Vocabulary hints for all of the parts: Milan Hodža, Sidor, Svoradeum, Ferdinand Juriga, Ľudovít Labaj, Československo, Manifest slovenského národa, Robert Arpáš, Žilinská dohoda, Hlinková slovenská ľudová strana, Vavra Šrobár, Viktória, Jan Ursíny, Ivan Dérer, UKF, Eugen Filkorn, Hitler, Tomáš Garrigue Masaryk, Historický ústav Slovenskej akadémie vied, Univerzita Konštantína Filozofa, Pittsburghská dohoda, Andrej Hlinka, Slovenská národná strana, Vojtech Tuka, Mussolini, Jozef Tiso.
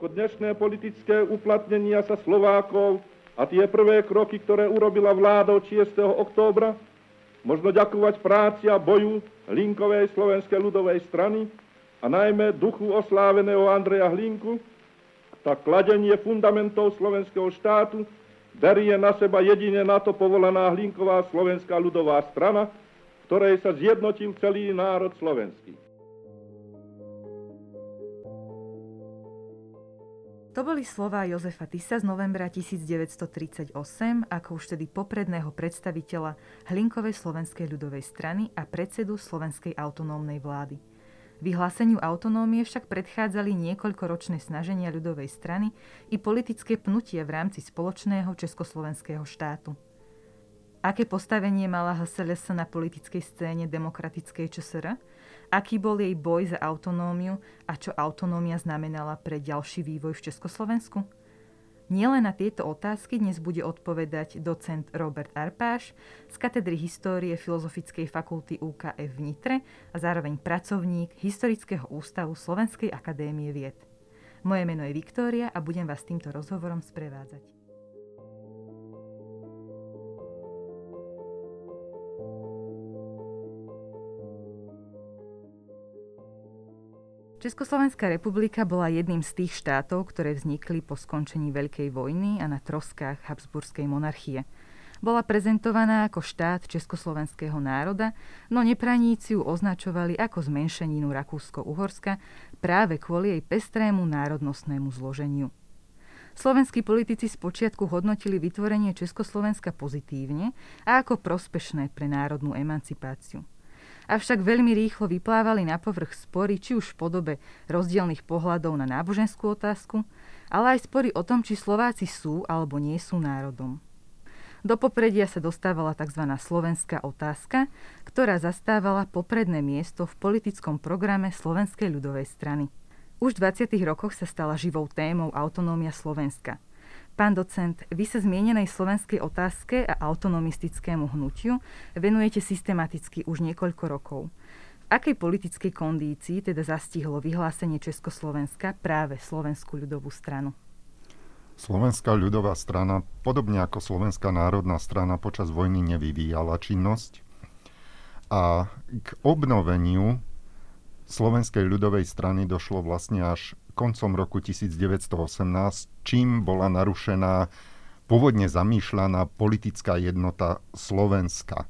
po dnešné politické uplatnenia sa Slovákov a tie prvé kroky, ktoré urobila vláda 6. októbra, možno ďakovať práci a boju Hlinkovej slovenskej ľudovej strany a najmä duchu osláveného Andreja Hlinku, tak kladenie fundamentov slovenského štátu berie na seba jedine na to povolaná Hlinková slovenská ľudová strana, ktorej sa zjednotil celý národ slovenský. To boli slová Jozefa Tisa z novembra 1938 ako už tedy popredného predstaviteľa Hlinkovej slovenskej ľudovej strany a predsedu slovenskej autonómnej vlády. Vyhláseniu autonómie však predchádzali niekoľkoročné snaženia ľudovej strany i politické pnutie v rámci spoločného československého štátu. Aké postavenie mala HSĽS na politickej scéne demokratickej ČSR? Aký bol jej boj za autonómiu a čo autonómia znamenala pre ďalší vývoj v Československu? Nielen na tieto otázky dnes bude odpovedať docent Robert Arpáš z katedry histórie Filozofickej fakulty UKF v Nitre a zároveň pracovník Historického ústavu Slovenskej akadémie vied. Moje meno je Viktória a budem vás týmto rozhovorom sprevádzať. Československá republika bola jedným z tých štátov, ktoré vznikli po skončení Veľkej vojny a na troskách habsburskej monarchie. Bola prezentovaná ako štát československého národa, no nepraníci ju označovali ako zmenšeninu Rakúsko-Uhorska práve kvôli jej pestrému národnostnému zloženiu. Slovenskí politici spočiatku hodnotili vytvorenie Československa pozitívne a ako prospešné pre národnú emancipáciu. Avšak veľmi rýchlo vyplávali na povrch spory, či už v podobe rozdielnych pohľadov na náboženskú otázku, ale aj spory o tom, či Slováci sú alebo nie sú národom. Do popredia sa dostávala tzv. Slovenská otázka, ktorá zastávala popredné miesto v politickom programe Slovenskej ľudovej strany. Už v 20. rokoch sa stala živou témou autonómia Slovenska. Pán docent, vy sa zmienenej slovenskej otázke a autonomistickému hnutiu venujete systematicky už niekoľko rokov. V akej politickej kondícii teda zastihlo vyhlásenie Československa práve Slovenskú ľudovú stranu? Slovenská ľudová strana, podobne ako Slovenská národná strana, počas vojny nevyvíjala činnosť a k obnoveniu Slovenskej ľudovej strany došlo vlastne až koncom roku 1918, čím bola narušená pôvodne zamýšľaná politická jednota Slovenska.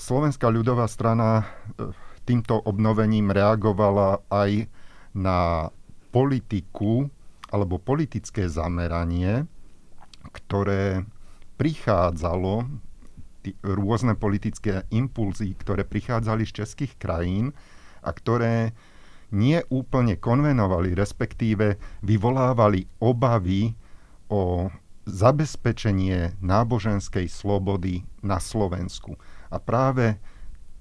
Slovenská ľudová strana týmto obnovením reagovala aj na politiku alebo politické zameranie, ktoré prichádzalo, rôzne politické impulzy, ktoré prichádzali z českých krajín a ktoré nie úplne konvenovali, respektíve vyvolávali obavy o zabezpečenie náboženskej slobody na Slovensku. A práve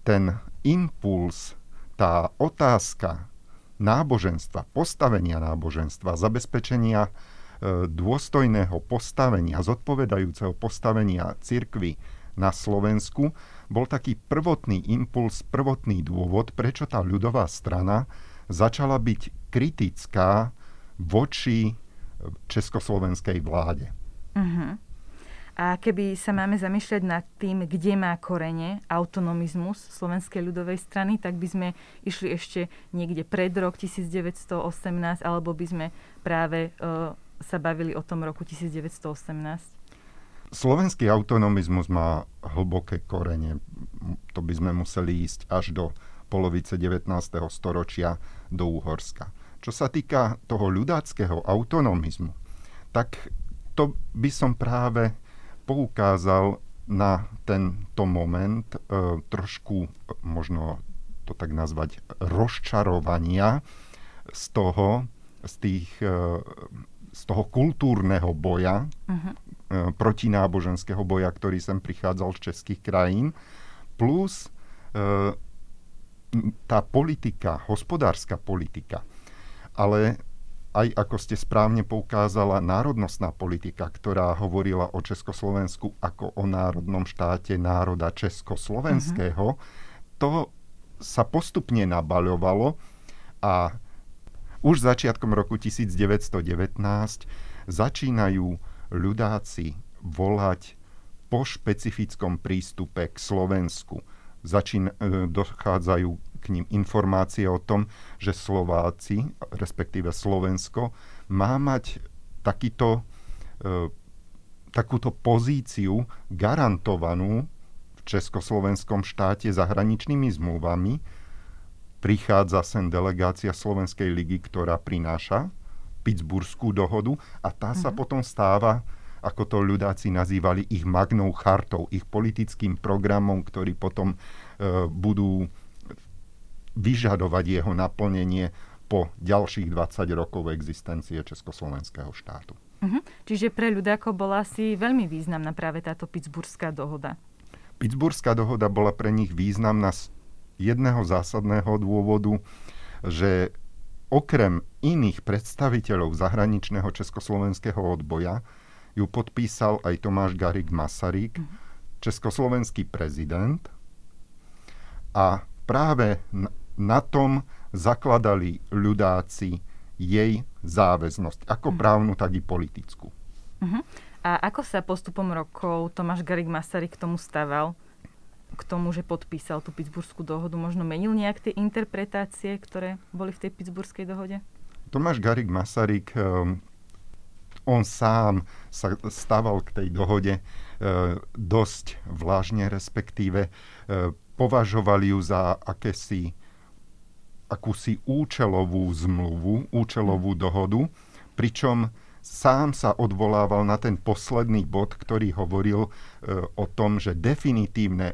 ten impuls, tá otázka náboženstva, postavenia náboženstva, zabezpečenia dôstojného postavenia, zodpovedajúceho postavenia cirkvi na Slovensku, bol taký prvotný impuls, prvotný dôvod, prečo tá ľudová strana začala byť kritická voči československej vláde. Uh-huh. A keby sa máme zamýšľať nad tým, kde má korene autonomizmus Slovenskej ľudovej strany, tak by sme išli ešte niekde pred rok 1918, alebo by sme práve sa bavili o tom roku 1918? Slovenský autonomizmus má hlboké korene. To by sme museli ísť až do polovice 19. storočia do Uhorska. Čo sa týka toho ľudáckeho autonomizmu, tak to by som práve poukázal na tento moment trošku, možno to tak nazvať, rozčarovania z toho kultúrneho boja, protináboženského boja, ktorý sem prichádzal z českých krajín, plus tá politika, hospodárska politika, ale aj, ako ste správne poukázala, národnostná politika, ktorá hovorila o Československu ako o národnom štáte národa československého, to sa postupne nabaľovalo a Už začiatkom roku 1919 začínajú ľudáci volať po špecifickom prístupe k Slovensku. Dochádzajú k nim informácie o tom, že Slováci, respektíve Slovensko, má mať takúto pozíciu garantovanú v československom štáte zahraničnými zmluvami. Prichádza sem delegácia Slovenskej ligy, ktorá prináša Pittsburghskú dohodu a tá sa potom stáva, ako to ľudáci nazývali, ich magnou chartou, ich politickým programom, ktorý potom budú vyžadovať jeho naplnenie po ďalších 20 rokov existencie československého štátu. Čiže pre ľudákov bola asi veľmi významná práve táto Pittsburghská dohoda. Pittsburghská dohoda bola pre nich významná z jedného zásadného dôvodu, že okrem iných predstaviteľov zahraničného československého odboja ju podpísal aj Tomáš Garrigue Masaryk, československý prezident. A práve na tom zakladali ľudáci jej záväznosť, ako právnu, tak i politickú. A ako sa postupom rokov Tomáš Garrigue Masaryk k tomu staval? K tomu, že podpísal tú Pittsburghskú dohodu, možno menil nejak tie interpretácie, ktoré boli v tej Pittsburghskej dohode? Tomáš Garrigue Masaryk... On sám sa stával k tej dohode dosť vlažne, respektíve považovali ju za akúsi účelovú zmluvu, účelovú dohodu, pričom sám sa odvolával na ten posledný bod, ktorý hovoril o tom, že definitívne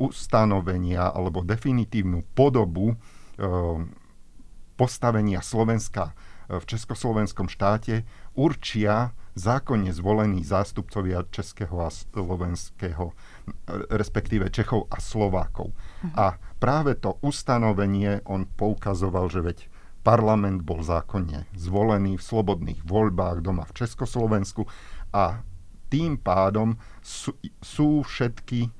ustanovenia alebo definitívnu podobu postavenia Slovenska v československom štáte určia zákonne zvolení zástupcovia českého a slovenského, respektíve Čechov a Slovákov. A práve to ustanovenie on poukazoval, že veď parlament bol zákonne zvolený v slobodných voľbách doma v Československu a tým pádom sú všetky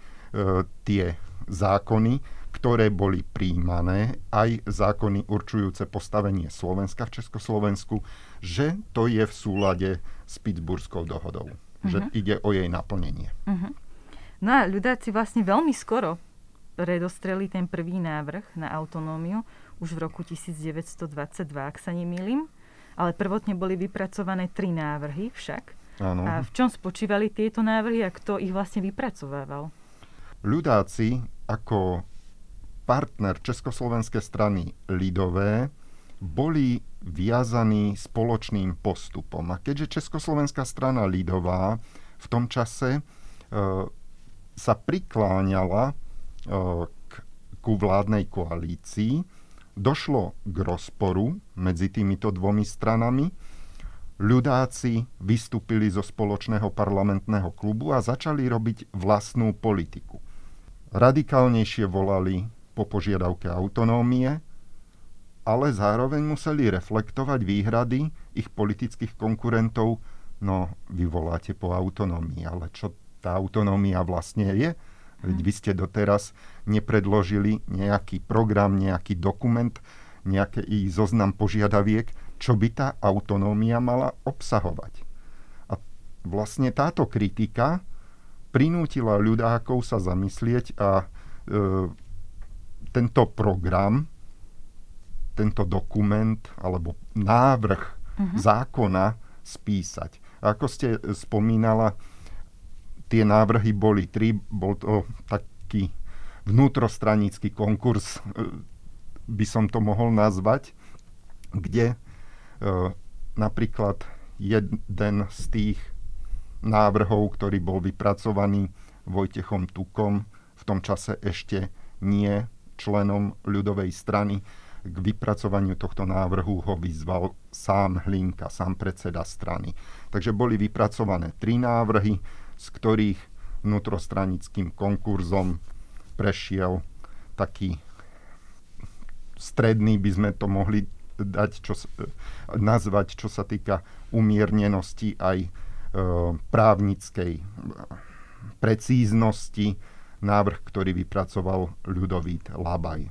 tie zákony, ktoré boli príjmané, aj zákony určujúce postavenie Slovenska v Československu, že to je v súlade s Pittsburghskou dohodou. Že ide o jej naplnenie. No a ľudáci vlastne veľmi skoro predostreli ten prvý návrh na autonómiu už v roku 1922, ak sa nemýlim. Ale prvotne boli vypracované 3 návrhy však. Áno. A v čom spočívali tieto návrhy a kto ich vlastne vypracovával? Ľudáci ako partner Československej strany ľudové boli viazaní spoločným postupom. A keďže Československá strana ľudová v tom čase sa prikláňala ku vládnej koalícii, došlo k rozporu medzi týmito dvomi stranami. Ľudáci vystúpili zo spoločného parlamentného klubu a začali robiť vlastnú politiku. Radikálnejšie volali po požiadavke autonómie, ale zároveň museli reflektovať výhrady ich politických konkurentov. No, vy voláte po autonómii, ale čo tá autonómia vlastne je? Veď vy ste doteraz nepredložili nejaký program, nejaký dokument, nejaký zoznam požiadaviek, čo by tá autonómia mala obsahovať. A vlastne táto kritika prinútila ľudákov sa zamyslieť a tento program, tento dokument alebo návrh zákona spísať. A ako ste spomínala, tie návrhy boli 3, bol to taký vnútrostranický konkurs, by som to mohol nazvať, kde napríklad jeden z tých návrhov, ktorý bol vypracovaný Vojtechom Tukom, v tom čase ešte nie členom ľudovej strany, k vypracovaniu tohto návrhu ho vyzval sám Hlinka, sám predseda strany. Takže boli vypracované 3 návrhy, z ktorých vnútrostranickým konkurzom prešiel taký stredný, by sme to mohli nazvať, čo sa týka umiernenosti aj právnickej precíznosti, návrh, ktorý vypracoval Ľudovít Labaj.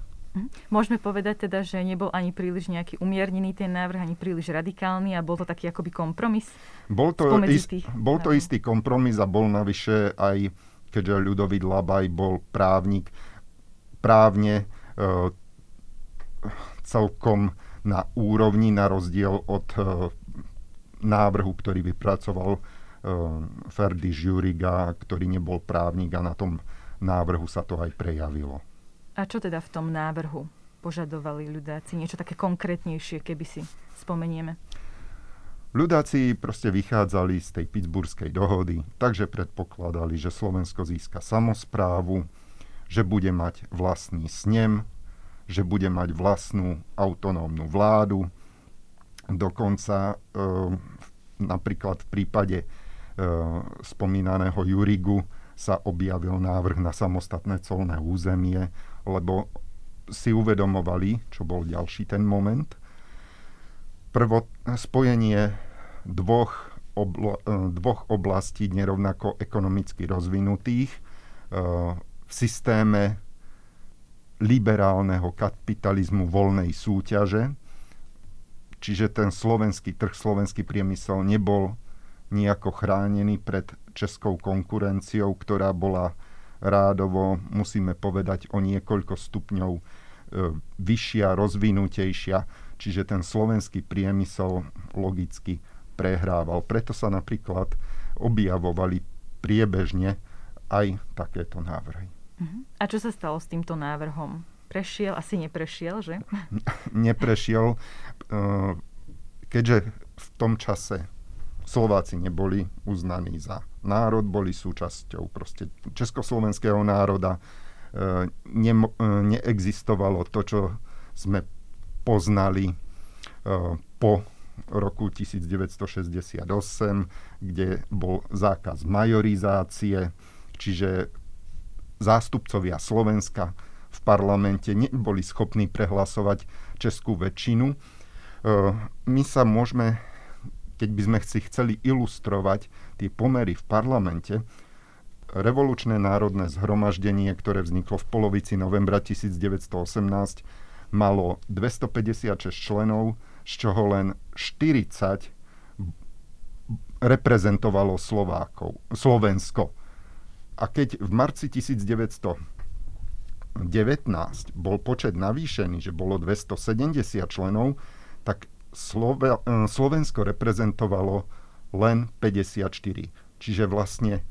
Môžeme povedať teda, že nebol ani príliš nejaký umiernený ten návrh, ani príliš radikálny a bol to taký akoby kompromis? Bol to istý kompromis a bol navyše aj, keďže Ľudovít Labaj bol právnik, právne celkom na úrovni, na rozdiel od návrhu, ktorý vypracoval Ferdinand Juriga, ktorý nebol právnik, a na tom návrhu sa to aj prejavilo. A čo teda v tom návrhu požadovali ľudáci? Niečo také konkrétnejšie, keby si spomenieme. Ľudáci proste vychádzali z tej Pittsburghskej dohody, takže predpokladali, že Slovensko získa samosprávu, že bude mať vlastný snem, že bude mať vlastnú autonómnu vládu. Dokonca napríklad v prípade spomínaného Jurigu sa objavil návrh na samostatné colné územie, lebo si uvedomovali, čo bol ďalší ten moment. Spojenie dvoch oblastí nerovnako ekonomicky rozvinutých v systéme liberálneho kapitalizmu voľnej súťaže. Čiže ten slovenský trh, slovenský priemysel nebol nejako chránený pred českou konkurenciou, ktorá bola rádovo, musíme povedať, o niekoľko stupňov vyššia, rozvinutejšia, čiže ten slovenský priemysel logicky prehrával. Preto sa napríklad objavovali priebežne aj takéto návrhy. A čo sa stalo s týmto návrhom? Prešiel? Asi neprešiel, že? Neprešiel, keďže v tom čase Slováci neboli uznaní za národ, boli súčasťou proste československého národa. Neexistovalo to, čo sme poznali po roku 1968, kde bol zákaz majorizácie, čiže zástupcovia Slovenska v parlamente neboli schopní prehlasovať českú väčšinu. My sa môžeme, keď by sme chceli ilustrovať tie pomery v parlamente, revolučné národné zhromaždenie, ktoré vzniklo v polovici novembra 1918, malo 256 členov, z čoho len 40 reprezentovalo Slovensko. A keď v marci 1919 bol počet navýšený, že bolo 270 členov, tak Slovensko reprezentovalo len 54. Čiže vlastne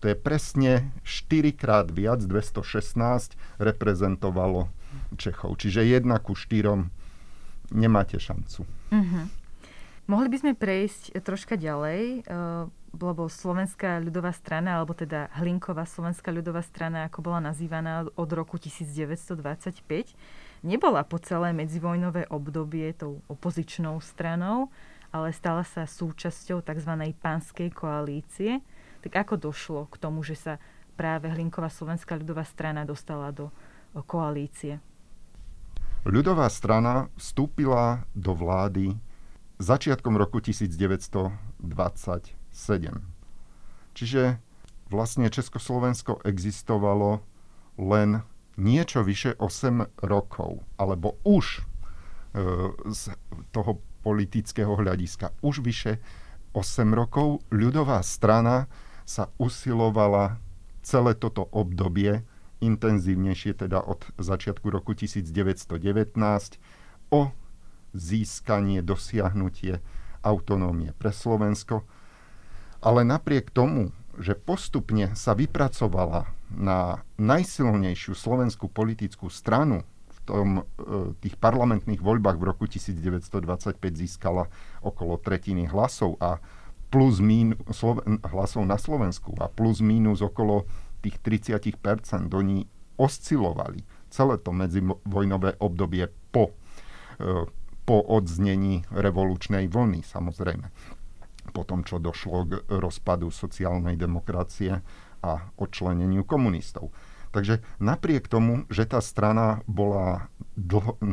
to je presne 4 krát viac, 216 reprezentovalo Čechov. Čiže 1:4 nemáte šancu. Mohli by sme prejsť troška ďalej, lebo Slovenská ľudová strana, alebo teda Hlinková slovenská ľudová strana, ako bola nazývaná od roku 1925, nebola po celé medzivojnové obdobie tou opozičnou stranou, ale stala sa súčasťou tzv. Panskej koalície. Tak ako došlo k tomu, že sa práve Hlinková slovenská ľudová strana dostala do koalície? Ľudová strana vstúpila do vlády začiatkom roku 1927. Čiže vlastne Československo existovalo len niečo vyše 8 rokov, alebo už z toho politického hľadiska, už vyše 8 rokov ľudová strana sa usilovala celé toto obdobie, intenzívnejšie teda od začiatku roku 1919, o získanie, dosiahnutie autonómie pre Slovensko. Ale napriek tomu, že postupne sa vypracovala na najsilnejšiu slovenskú politickú stranu, v tých parlamentných voľbách v roku 1925 získala okolo tretiny hlasov a plus mínus hlasov na Slovensku a plus mínus okolo tých 30% do ní oscilovali celé to medzivojnové obdobie po odznení revolučnej vlny, samozrejme. Potom, čo došlo k rozpadu sociálnej demokracie a odčleneniu komunistov. Takže napriek tomu, že tá strana bola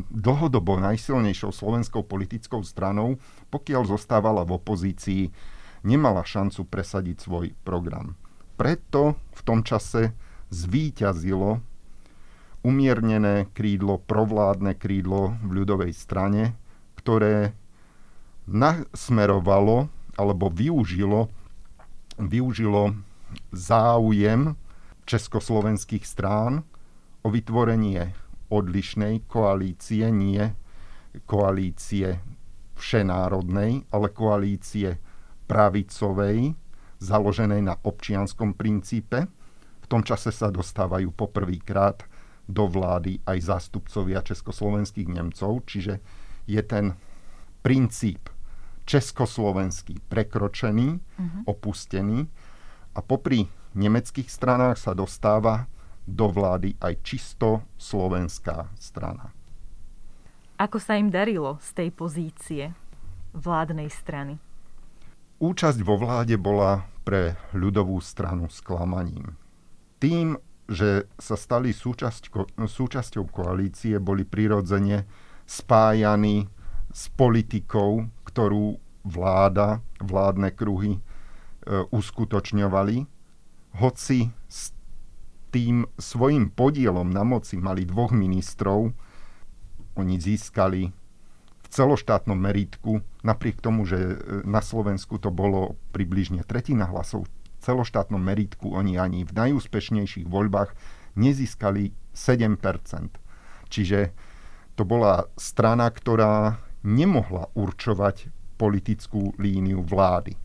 dlhodobo najsilnejšou slovenskou politickou stranou, pokiaľ zostávala v opozícii, nemala šancu presadiť svoj program. Preto v tom čase zvíťazilo umiernené krídlo, provládne krídlo v ľudovej strane, ktoré nasmerovalo alebo využilo záujem československých strán o vytvorenie odlišnej koalície, nie koalície všenárodnej, ale koalície pravicovej, založenej na občianskom princípe. V tom čase sa dostávajú poprvýkrát do vlády aj zástupcovia československých Nemcov, čiže je ten princíp československý prekročený, opustený, a popri nemeckých stranách sa dostáva do vlády aj čisto slovenská strana. Ako sa im darilo z tej pozície vládnej strany? Účasť vo vláde bola pre ľudovú stranu sklamaním. Tým, že sa stali súčasťou koalície, boli prirodzene spájani s politikou, ktorú vláda, vládne kruhy uskutočňovali, hoci s tým svojím podielom na moci mali dvoch ministrov. Oni získali v celoštátnom meritku, napriek tomu, že na Slovensku to bolo približne tretina hlasov, v celoštátnom meritku oni ani v najúspešnejších voľbách nezískali 7%. Čiže to bola strana, ktorá nemohla určovať politickú líniu vlády.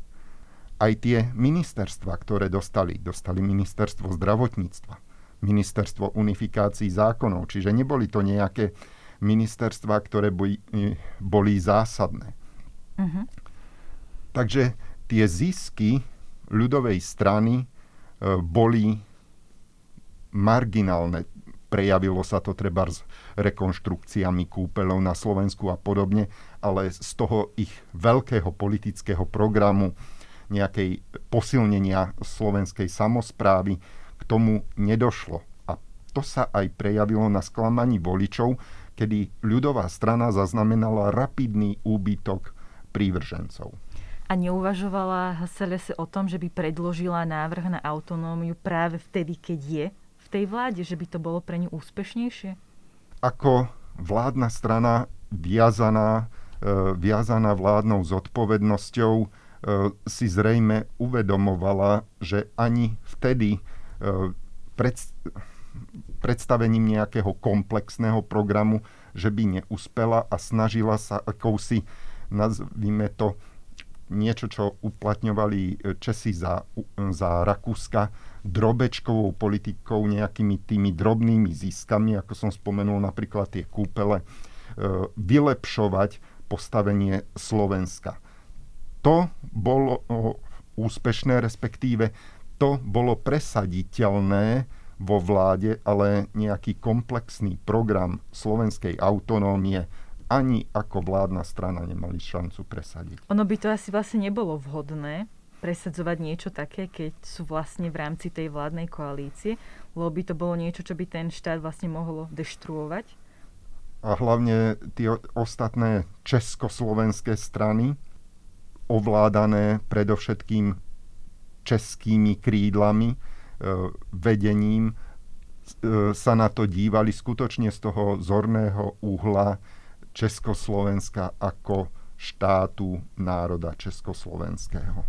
Aj tie ministerstva, ktoré dostali ministerstvo zdravotníctva, ministerstvo unifikácií zákonov, čiže neboli to nejaké ministerstva, ktoré boli zásadné. Uh-huh. Takže tie zisky ľudovej strany boli marginálne. Prejavilo sa to treba s rekonštrukciami kúpeľov na Slovensku a podobne, ale z toho ich veľkého politického programu, nejakej posilnenia slovenskej samosprávy, k tomu nedošlo. A to sa aj prejavilo na sklamaní voličov, kedy ľudová strana zaznamenala rapidný úbytok prívržencov. A neuvažovala HSĽS o tom, že by predložila návrh na autonómiu práve vtedy, keď je v tej vláde, že by to bolo pre ňu úspešnejšie? Ako vládna strana viazaná vládnou zodpovednosťou si zrejme uvedomovala, že ani vtedy predstavením nejakého komplexného programu, že by neúspela, a snažila sa akousi, nazvime to, niečo, čo uplatňovali Česi za Rakúska, drobečkovou politikou, nejakými tými drobnými ziskami, ako som spomenul, napríklad tie kúpele, vylepšovať postavenie Slovenska. To bolo úspešné, respektíve to bolo presaditeľné vo vláde, ale nejaký komplexný program slovenskej autonómie ani ako vládna strana nemali šancu presadiť. Ono by to asi vlastne nebolo vhodné presadzovať niečo také, keď sú vlastne v rámci tej vládnej koalície, lebo by to bolo niečo, čo by ten štát vlastne mohlo deštruovať. A hlavne tie ostatné československé strany, ovládané predovšetkým českými krídlami, vedením, sa na to dívali skutočne z toho zorného uhla Československa ako štátu národa československého.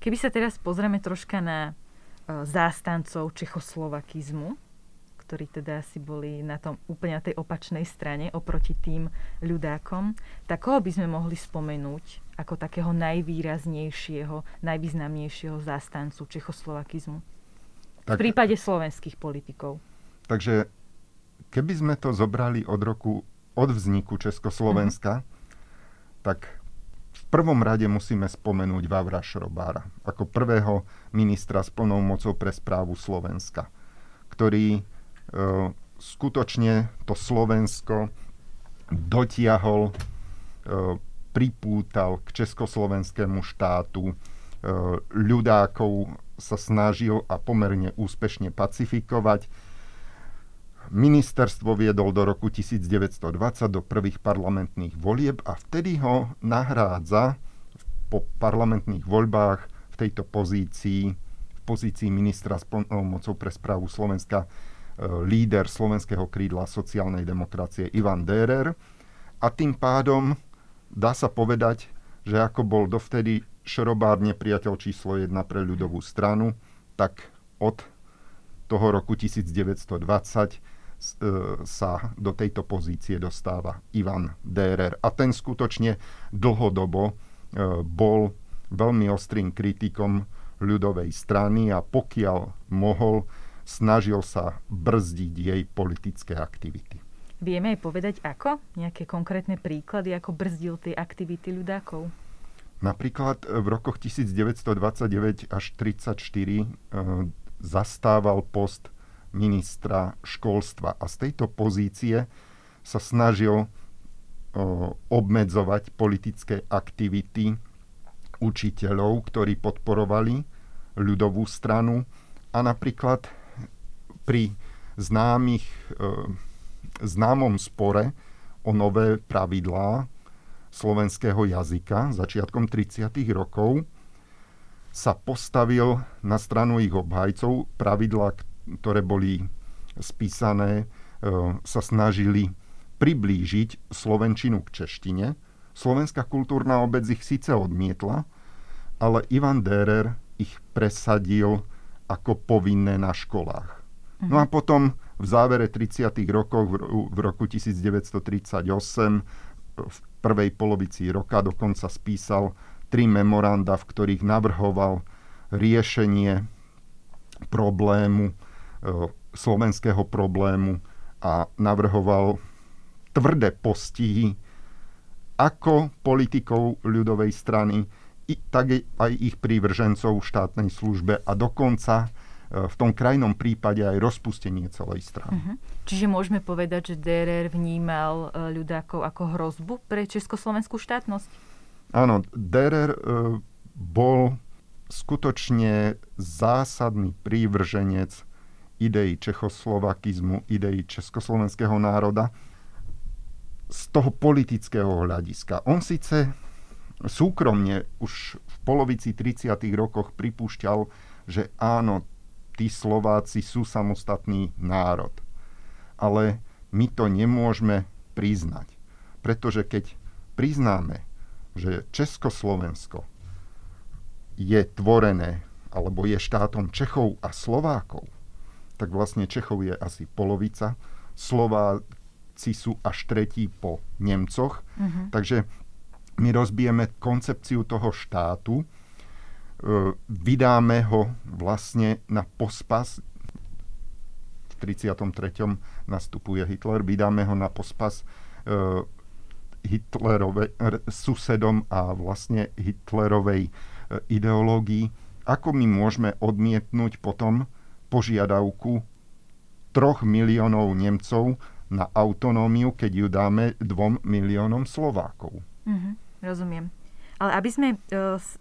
Keby sa teraz pozrieme troška na zástancov čechoslovakizmu, ktorí teda asi boli na tom úplne na tej opačnej strane oproti tým ľudákom, tak koho by sme mohli spomenúť ako takého najvýraznejšieho, najvýznamnejšieho zástancu čechoslovakizmu v prípade slovenských politikov? Takže keby sme to zobrali od vzniku Československa, tak v prvom rade musíme spomenúť Vavra Šrobára ako prvého ministra s plnou mocou pre správu Slovenska, ktorý skutočne to Slovensko dotiahol, pripútal k československému štátu, ľudákov sa snažil a pomerne úspešne pacifikovať. Ministerstvo viedol do roku 1920, do prvých parlamentných volieb, a vtedy ho nahrádza po parlamentných voľbách v tejto pozícii, v pozícii ministra s plnou mocou pre správu Slovenska líder slovenského krídla sociálnej demokracie Ivan Dérer. A tým pádom dá sa povedať, že ako bol dovtedy Šrobár nepriateľ číslo 1 pre ľudovú stranu, tak od toho roku 1920 sa do tejto pozície dostáva Ivan Dérer. A ten skutočne dlhodobo bol veľmi ostrým kritikom ľudovej strany a pokiaľ mohol, snažil sa brzdiť jej politické aktivity. Vieme aj povedať ako? Nejaké konkrétne príklady, ako brzdil tie aktivity ľudákov? Napríklad v rokoch 1929 až 1934 zastával post ministra školstva a z tejto pozície sa snažil obmedzovať politické aktivity učiteľov, ktorí podporovali ľudovú stranu a napríklad pri známom spore o nové pravidlá slovenského jazyka začiatkom 30. rokov sa postavil na stranu ich obhajcov. Pravidlá, ktoré boli spísané, sa snažili priblížiť slovenčinu k češtine. Slovenská kultúrna obec ich síce odmietla, ale Ivan Dérer ich presadil ako povinné na školách. No a potom v závere 30. rokov, v roku 1938, v prvej polovici roka dokonca spísal 3 memoranda, v ktorých navrhoval riešenie problému, slovenského problému a navrhoval tvrdé postihy ako politikov ľudovej strany, tak aj ich prívržencov v štátnej službe a dokonca v tom krajnom prípade aj rozpustenie celej strany. Čiže môžeme povedať, že Dérer vnímal ľudákov ako hrozbu pre československú štátnosť? Áno, Dérer bol skutočne zásadný prívrženec idei čechoslovakizmu, idei československého národa z toho politického hľadiska. On síce súkromne už v polovici 30. rokoch pripúšťal, že áno, tí Slováci sú samostatný národ. Ale my to nemôžeme priznať. Pretože keď priznáme, že Československo je tvorené, alebo je štátom Čechov a Slovákov, tak vlastne Čechov je asi polovica, Slováci sú až tretí po Nemcoch. Takže my rozbijeme koncepciu toho štátu, vydáme ho vlastne na pospas. V 1933. nastupuje Hitler. Vydáme ho na pospas Hitlerovej susedom a vlastne Hitlerovej ideológii. Ako my môžeme odmietnúť potom požiadavku 3 miliónov Nemcov na autonómiu, keď ju dáme 2 miliónom Slovákov? Rozumiem. Ale aby sme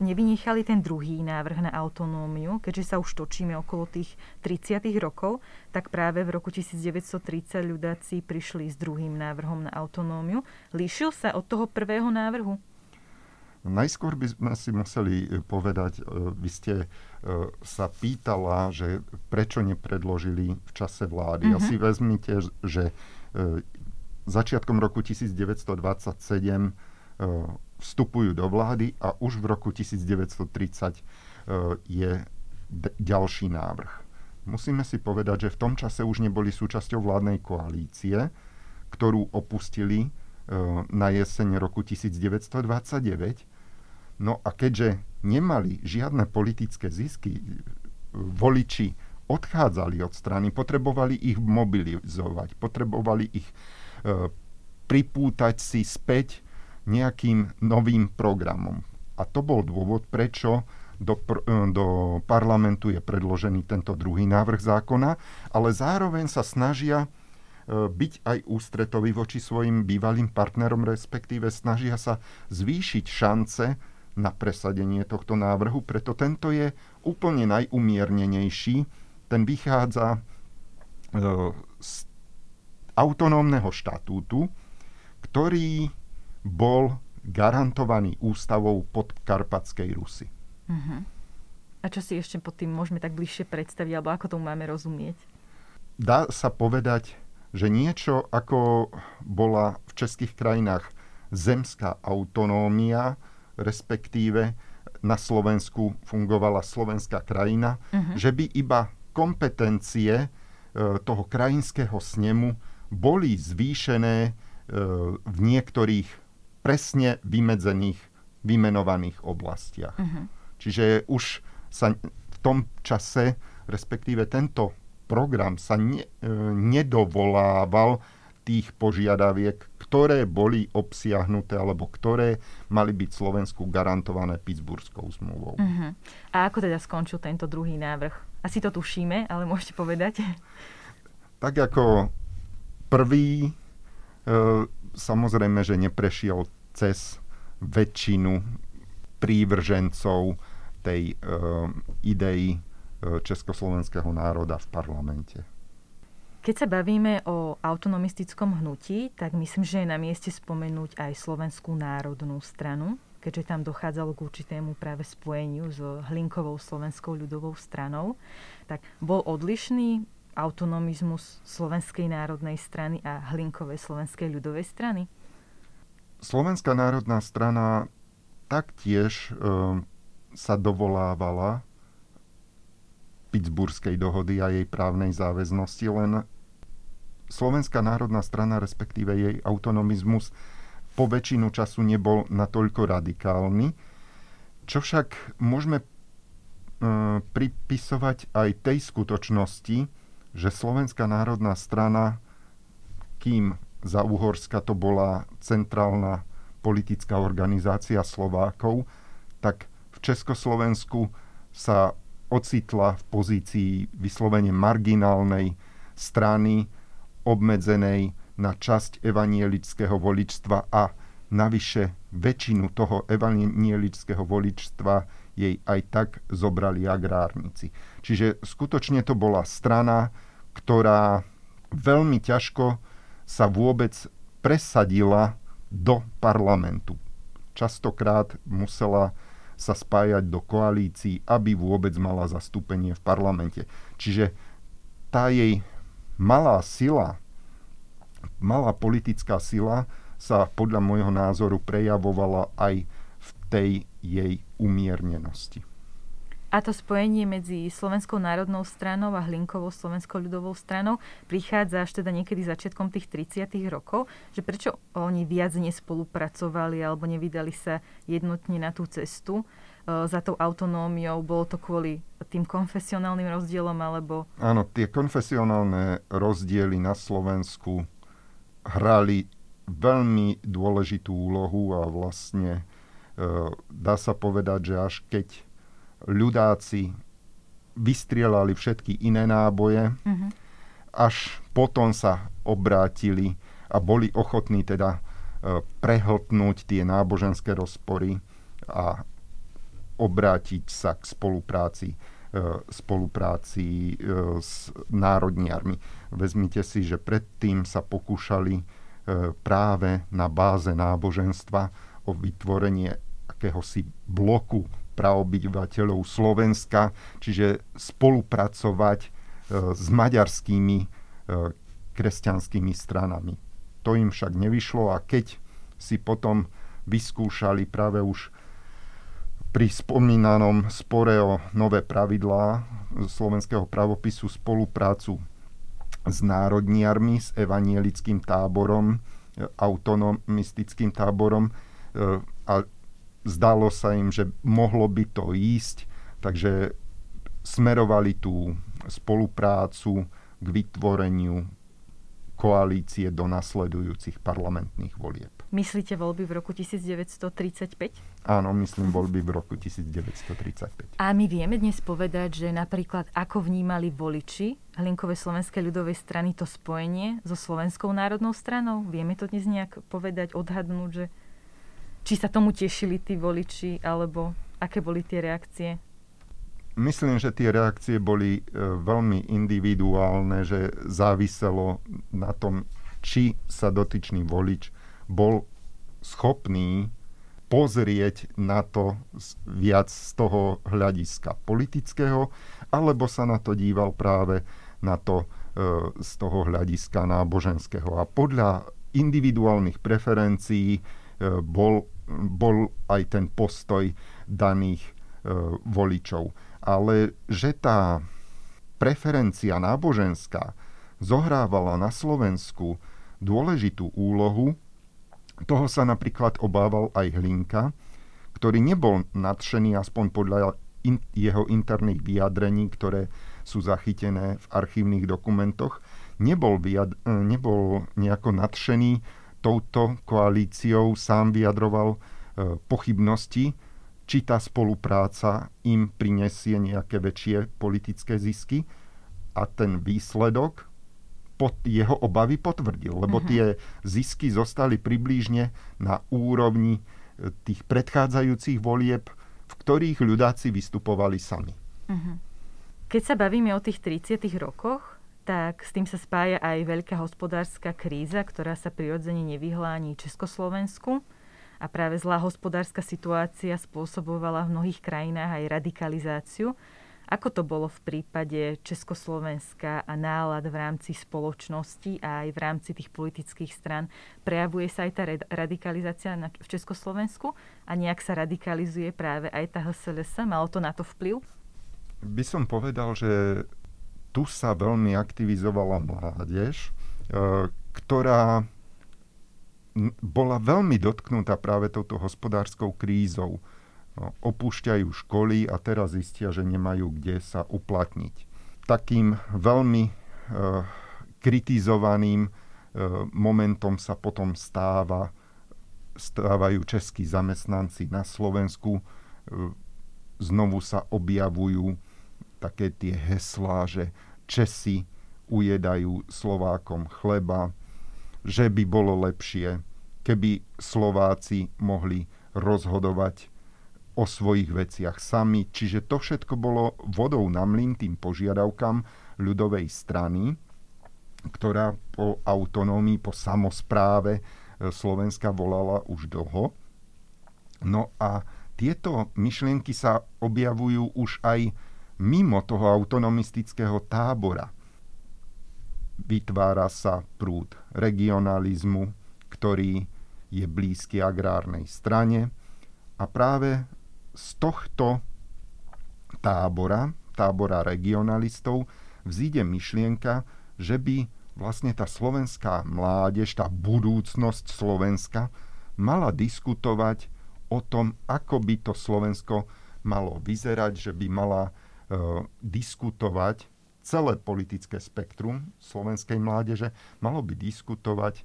nevynechali ten druhý návrh na autonómiu, keďže sa už točíme okolo tých 30. rokov, tak práve v roku 1930 ľudáci prišli s druhým návrhom na autonómiu. Líšil sa od toho prvého návrhu? Najskôr by sme si museli povedať, vy ste sa pýtala, že prečo nepredložili v čase vlády. Uh-huh. Asi vezmite, že začiatkom roku 1927 vstupujú do vlády a už v roku 1930 je ďalší návrh. Musíme si povedať, že v tom čase už neboli súčasťou vládnej koalície, ktorú opustili na jeseň roku 1929. No a keďže nemali žiadne politické zisky, voliči odchádzali od strany, potrebovali ich mobilizovať, potrebovali ich pripútať si späť nejakým novým programom. A to bol dôvod, prečo do parlamentu je predložený tento druhý návrh zákona, ale zároveň sa snažia byť aj ústretoví voči svojim bývalým partnerom, respektíve snažia sa zvýšiť šance na presadenie tohto návrhu, preto tento je úplne najumiernenejší. Ten vychádza z autonómneho štatútu, ktorý bol garantovaný ústavou Podkarpatskej Rusy. A čo si ešte pod tým môžeme tak bližšie predstaviť, alebo ako tomu máme rozumieť? dá sa povedať, že niečo ako bola v českých krajinách zemská autonómia, respektíve na Slovensku fungovala slovenská krajina, že by iba kompetencie toho krajinského snemu boli zvýšené v niektorých presne vymenovaných oblastiach. Čiže už sa v tom čase, respektíve tento program sa nedovolával tých požiadaviek, ktoré boli obsiahnuté alebo ktoré mali byť Slovensku garantované Pittsburghskou zmluvou. A ako teda skončil tento druhý návrh? Asi to tušíme, ale môžete povedať? Tak ako prvý, samozrejme, že neprešiel cez väčšinu prívržencov tej idei československého národa v parlamente. Keď sa bavíme o autonomistickom hnutí, tak myslím, že je na mieste spomenúť aj Slovenskú národnú stranu, keďže tam dochádzalo k určitému práve spojeniu s Hlinkovou slovenskou ľudovou stranou. Tak bol odlišný autonomizmus Slovenskej národnej strany a Hlinkovej slovenskej ľudovej strany? Slovenská národná strana taktiež sa dovolávala Pittsburghskej dohody a jej právnej záväznosti, len Slovenská národná strana, respektíve jej autonomizmus, po väčšinu času nebol natoľko radikálny, čo však môžeme pripisovať aj tej skutočnosti, že Slovenská národná strana, kým za Uhorska to bola centrálna politická organizácia Slovákov, tak v Československu sa ocitla v pozícii vyslovene marginálnej strany, obmedzenej na časť evanielického voličstva a navyše väčšinu toho evanielického voličstva jej aj tak zobrali agrárnici. Čiže skutočne to bola strana, ktorá veľmi ťažko sa vôbec presadila do parlamentu. Častokrát musela sa spájať do koalícií, aby vôbec mala zastúpenie v parlamente. Čiže tá jej malá sila, malá politická sila sa podľa môjho názoru prejavovala aj v tej jej umiernenosti. A to spojenie medzi Slovenskou národnou stranou a Hlinkovou slovenskou ľudovou stranou prichádza až teda niekedy začiatkom tých 30. rokov, že prečo oni viac nespolupracovali alebo nevydali sa jednotne na tú cestu za tou autonómiou? Bolo to kvôli tým konfesionálnym rozdielom alebo... Áno, tie konfesionálne rozdiely na Slovensku hrali veľmi dôležitú úlohu a vlastne dá sa povedať, že až keď ľudáci vystrielali všetky iné náboje, až potom sa obrátili a boli ochotní teda prehltnúť tie náboženské rozpory a obrátiť sa k spolupráci s národniarmi. Vezmite si, že predtým sa pokúšali práve na báze náboženstva o vytvorenie akéhosi bloku praobyvateľov Slovenska, čiže spolupracovať s maďarskými kresťanskými stranami. To im však nevyšlo a keď si potom vyskúšali práve už pri spomínanom spore o nové pravidlá slovenského pravopisu spoluprácu s národniarmi, s evanielickým táborom, autonomistickým táborom a zdalo sa im, že mohlo by to ísť, takže smerovali tú spoluprácu k vytvoreniu koalície do nasledujúcich parlamentných volieb. Myslíte voľby v roku 1935? Áno, myslím voľby v roku 1935. A my vieme dnes povedať, že napríklad ako vnímali voliči Hlinkovej slovenskej ľudovej strany to spojenie so Slovenskou národnou stranou? Vieme to dnes nejak povedať, odhadnúť, že či sa tomu tešili tí voliči, alebo aké boli tie reakcie? Myslím, že tie reakcie boli veľmi individuálne, že záviselo na tom, či sa dotyčný volič bol schopný pozrieť na to viac z toho hľadiska politického, alebo sa na to díval práve na to z toho hľadiska náboženského. A podľa individuálnych preferencií bol aj ten postoj daných voličov. Ale že tá preferencia náboženská zohrávala na Slovensku dôležitú úlohu, toho sa napríklad obával aj Hlinka, ktorý nebol nadšený, aspoň podľa jeho interných vyjadrení, ktoré sú zachytené v archívnych dokumentoch, nebol nejako nadšený touto koalíciou, sám vyjadroval pochybnosti, či tá spolupráca im prinesie nejaké väčšie politické zisky, a ten výsledok jeho obavy potvrdil, lebo tie zisky zostali približne na úrovni tých predchádzajúcich volieb, v ktorých ľudáci vystupovali sami. Keď sa bavíme o tých 30. rokoch, tak s tým sa spája aj veľká hospodárska kríza, ktorá sa prirodzene nevyhla ani Československu. A práve zlá hospodárska situácia spôsobovala v mnohých krajinách aj radikalizáciu. Ako to bolo v prípade Československa a nálad v rámci spoločnosti a aj v rámci tých politických strán? Prejavuje sa aj tá radikalizácia v Československu a nejak sa radikalizuje práve aj tá HSLS? Malo to na to vplyv? By som povedal, že tu sa veľmi aktivizovala mládež, ktorá bola veľmi dotknutá práve touto hospodárskou krízou. Opúšťajú školy a teraz zistia, že nemajú kde sa uplatniť. Takým veľmi kritizovaným momentom sa potom stávajú českí zamestnanci na Slovensku. Znovu sa objavujú také tie heslá, že Česi ujedajú Slovákom chleba, že by bolo lepšie, keby Slováci mohli rozhodovať o svojich veciach sami. Čiže to všetko bolo vodou na mlyn tým požiadavkám ľudovej strany, ktorá po autonómii, po samospráve Slovenska volala už dlho. No a tieto myšlienky sa objavujú už aj mimo toho autonomistického tábora. Vytvára sa prúd regionalizmu, ktorý je blízky agrárnej strane, a práve z tohto tábora regionalistov vzíde myšlienka, že by vlastne tá slovenská mládež, tá budúcnosť Slovenska mala diskutovať o tom, ako by to Slovensko malo vyzerať, že by mala diskutovať celé politické spektrum slovenskej mládeže, malo by diskutovať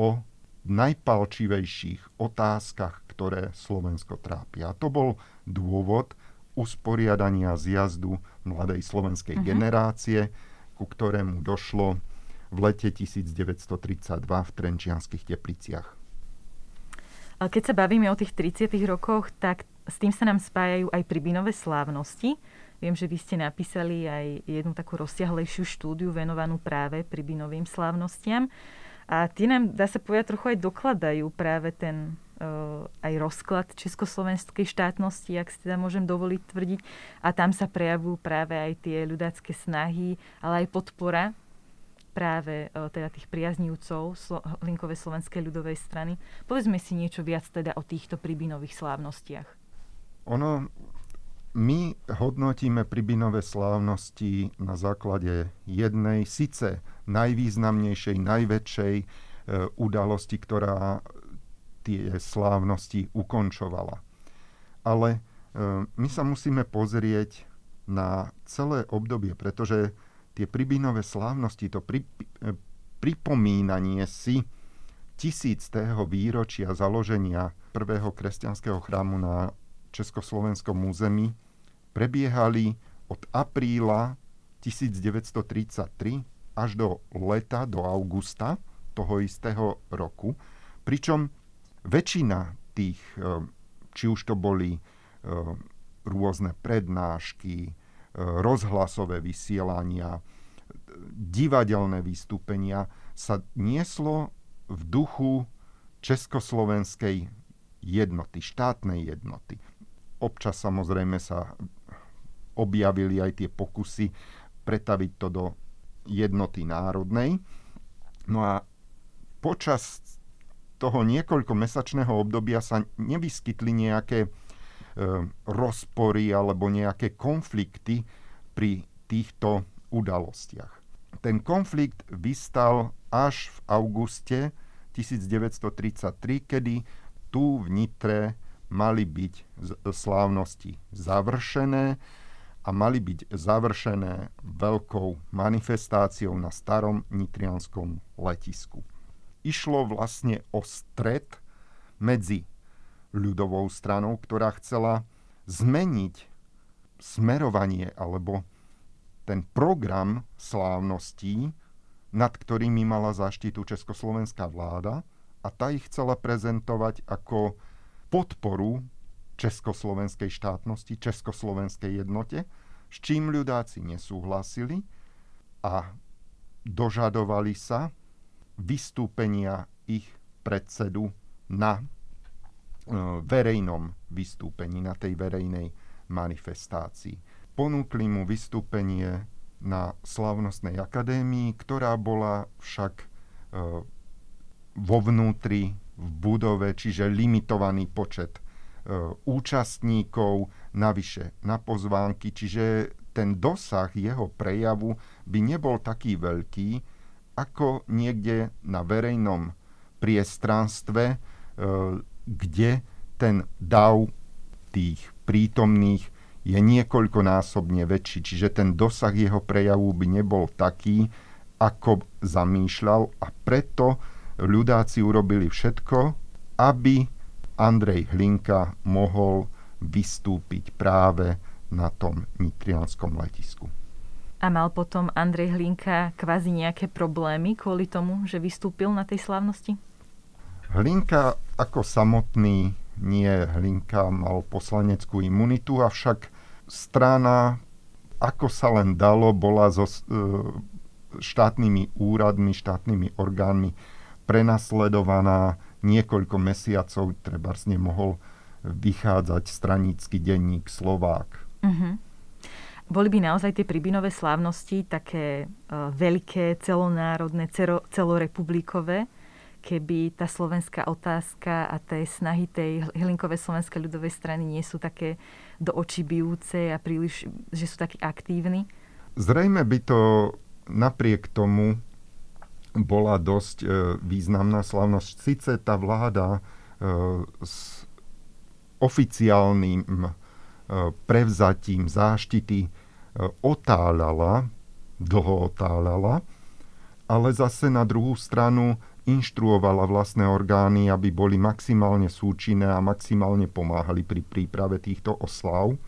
o najpalčivejších otázkach, ktoré Slovensko trápia. A to bol dôvod usporiadania zjazdu mladej slovenskej generácie, ku ktorému došlo v lete 1932 v Trenčianskych Tepliciach. Keď sa bavíme o tých 30. rokoch, tak s tým sa nám spájajú aj Pribinové slávnosti. Viem, že vy ste napísali aj jednu takú rozsiahlejšiu štúdiu venovanú práve Pribinovým slávnostiam. A tie nám, dá sa povedať, trochu aj dokladajú práve ten aj rozklad československej štátnosti, ak si teda môžem dovoliť tvrdiť. A tam sa prejavujú práve aj tie ľudácké snahy, ale aj podpora práve teda tých priaznívcov Hlinkovej slovenskej ľudovej strany. Povedzme si niečo viac teda o týchto Pribinových slávnostiach. My hodnotíme Pribinové slávnosti na základe jednej, síce najvýznamnejšej, najväčšej udalosti, ktorá tie slávnosti ukončovala. Ale my sa musíme pozrieť na celé obdobie, pretože tie Pribinové slávnosti, to pripomínanie si 1000. výročia založenia prvého kresťanského chrámu na československom území, prebiehali od apríla 1933 až do leta, do augusta toho istého roku. Pričom väčšina tých, či už to boli rôzne prednášky, rozhlasové vysielania, divadelné vystúpenia, sa nieslo v duchu československej jednoty, štátnej jednoty. Občas samozrejme sa objavili aj tie pokusy pretaviť to do jednoty národnej. No a počas toho niekoľkomesačného obdobia sa nevyskytli nejaké rozpory alebo nejaké konflikty pri týchto udalostiach. Ten konflikt vystal až v auguste 1933, kedy tu v Nitre mali byť slávnosti završené a mali byť završené veľkou manifestáciou na starom nitrianskom letisku. Išlo vlastne o stret medzi ľudovou stranou, ktorá chcela zmeniť smerovanie alebo ten program slávností, nad ktorými mala záštitu československá vláda, a tá ich chcela prezentovať ako podporu československej štátnosti, československej jednote, s čím ľudáci nesúhlasili a dožadovali sa vystúpenia ich predsedu na verejnom vystúpení, na tej verejnej manifestácii. Ponúkli mu vystúpenie na slavnostnej akadémii, ktorá bola však vo vnútri, v budove, čiže limitovaný počet účastníkov, navyše na pozvánky, čiže ten dosah jeho prejavu by nebol taký veľký, ako niekde na verejnom priestranstve, kde ten dav tých prítomných je niekoľkonásobne väčší. Čiže ten dosah jeho prejavu by nebol taký, ako zamýšľal, a preto ľudáci urobili všetko, aby Andrej Hlinka mohol vystúpiť práve na tom nitrianskom letisku. A mal potom Andrej Hlinka kvázi nejaké problémy kvôli tomu, že vystúpil na tej slávnosti? Hlinka ako samotný nie. Hlinka mal poslaneckú imunitu, avšak strana, ako sa len dalo, bola so štátnymi úradmi, štátnymi orgánmi prenasledovaná niekoľko mesiacov. Trebárs nemohol vychádzať stranícky denník Slovák. Mhm. Boli by naozaj tie Pribinové slávnosti také veľké, celonárodné, celorepublikové, keby tá slovenská otázka a tie snahy tej Hlinkovej slovenskej ľudovej strany nie sú také do očí bijúce a príliš, že sú takí aktívni? Zrejme by to napriek tomu bola dosť významná slávnosť. Sice tá vláda s oficiálnym prevzatím záštity otáľala, dlho otáľala, ale zase na druhú stranu inštruovala vlastné orgány, aby boli maximálne súčinné a maximálne pomáhali pri príprave týchto osláv.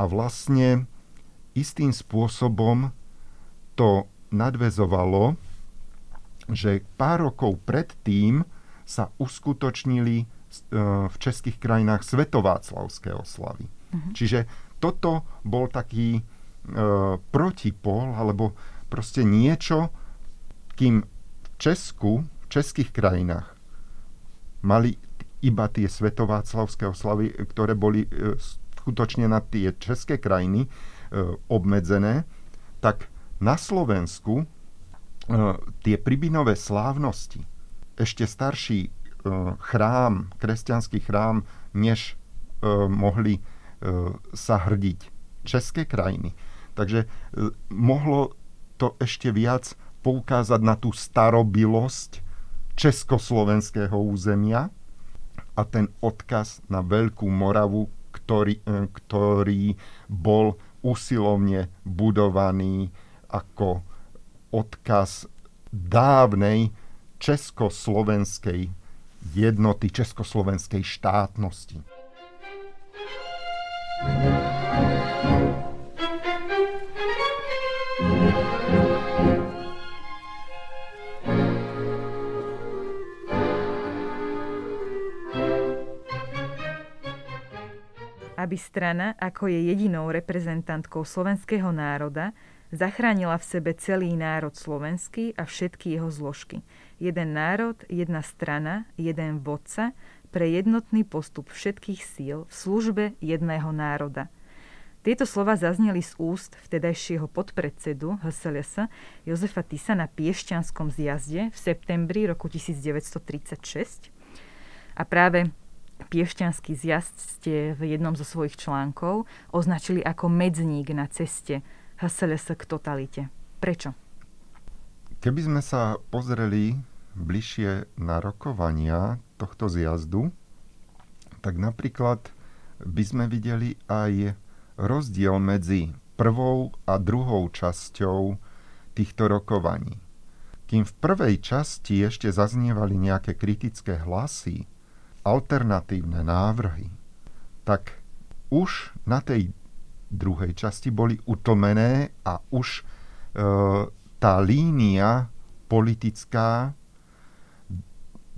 A vlastne istým spôsobom to nadväzovalo, že pár rokov predtým sa uskutočnili v českých krajinách svetováclavské oslavy. Čiže toto bol taký protipol, alebo proste niečo, kým v Česku, v českých krajinách mali iba tie svetováclavské oslavy, ktoré boli skutočne na tie české krajiny obmedzené, tak na Slovensku tie Pribinové slávnosti, ešte starší chrám, kresťanský chrám, než mohli sa hrdiť české krajiny. Takže mohlo to ešte viac poukázať na tú starobilosť československého územia a ten odkaz na Veľkú Moravu, ktorý bol usilovne budovaný ako odkaz dávnej československej jednoty, československej štátnosti. Aby strana, ako je jedinou reprezentantkou slovenského národa, zachránila v sebe celý národ slovenský a všetky jeho zložky. Jeden národ, jedna strana, jeden vodca pre jednotný postup všetkých síl v službe jedného národa. Tieto slova zazneli z úst vtedajšieho podpredsedu HSLS Jozefa Tisa na Piešťanskom zjazde v septembri roku 1936. A práve Piešťanský zjazd ste v jednom zo svojich článkov označili ako medzník na ceste HSLS k totalite. Prečo? Keby sme sa pozreli bližšie na rokovania tohto zjazdu, tak napríklad by sme videli aj rozdiel medzi prvou a druhou časťou týchto rokovaní. Kým v prvej časti ešte zaznievali nejaké kritické hlasy, alternatívne návrhy, tak už na tej druhej časti boli utlmené a už tá línia politická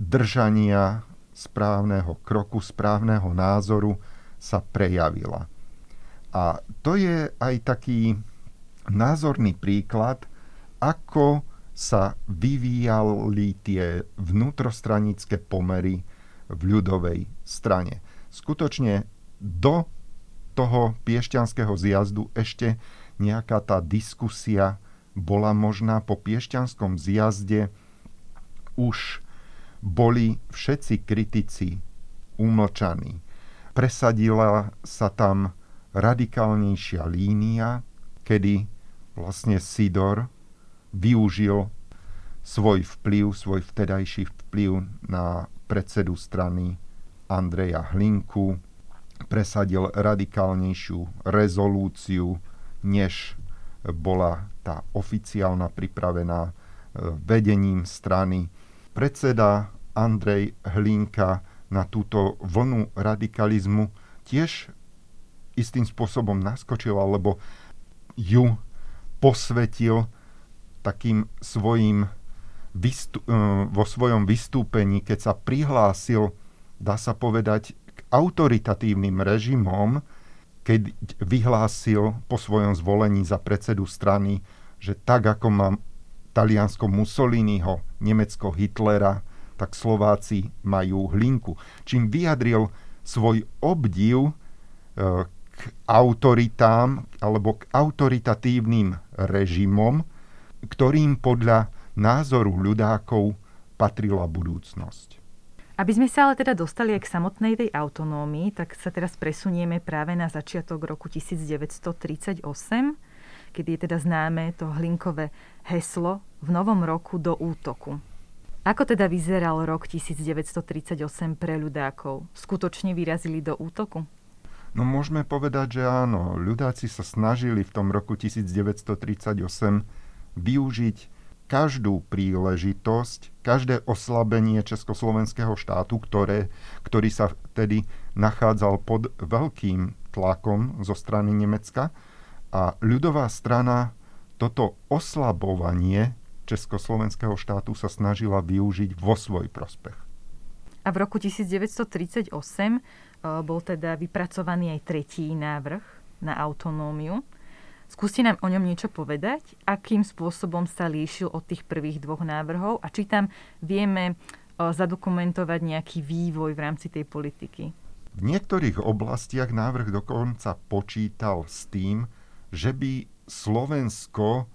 držania správneho kroku, správneho názoru sa prejavila. A to je aj taký názorný príklad, ako sa vyvíjali tie vnútrostranické pomery v ľudovej strane. Skutočne do toho Piešťanského zjazdu ešte nejaká tá diskusia bola možná. Po Piešťanskom zjazde už boli všetci kritici umlčaní. Presadila sa tam radikálnejšia línia, kedy vlastne Sidor využil svoj vplyv, svoj vtedajší vplyv na predsedu strany Andreja Hlinku, presadil radikálnejšiu rezolúciu, než bola tá oficiálna pripravená vedením strany. Predseda Andrej Hlinka na túto vlnu radikalizmu tiež istým spôsobom naskočil, alebo ju posvetil takým svojím vo svojom vystúpení, keď sa prihlásil, dá sa povedať, k autoritatívnym režimom, keď vyhlásil po svojom zvolení za predsedu strany, že tak ako má Taliansko Mussoliniho, Nemecko Hitlera, tak Slováci majú Hlinku. Čím vyjadril svoj obdiv k autoritám alebo k autoritatívnym režimom, ktorým podľa názoru ľudákov patrila budúcnosť. Aby sme sa ale teda dostali aj k samotnej tej autonómii, tak sa teraz presunieme práve na začiatok roku 1938, kedy je teda známe to Hlinkové heslo v novom roku do útoku. Ako teda vyzeral rok 1938 pre ľudákov? Skutočne vyrazili do útoku? No môžeme povedať, že áno, ľudáci sa snažili v tom roku 1938 využiť každú príležitosť, každé oslabenie československého štátu, ktorý sa vtedy nachádzal pod veľkým tlakom zo strany Nemecka. A ľudová strana toto oslabovanie československého štátu sa snažila využiť vo svoj prospech. A v roku 1938 bol teda vypracovaný aj tretí návrh na autonómiu. Skúste nám o ňom niečo povedať, akým spôsobom sa líšil od tých prvých dvoch návrhov a či tam vieme zadokumentovať nejaký vývoj v rámci tej politiky. V niektorých oblastiach návrh dokonca počítal s tým, že by Slovensko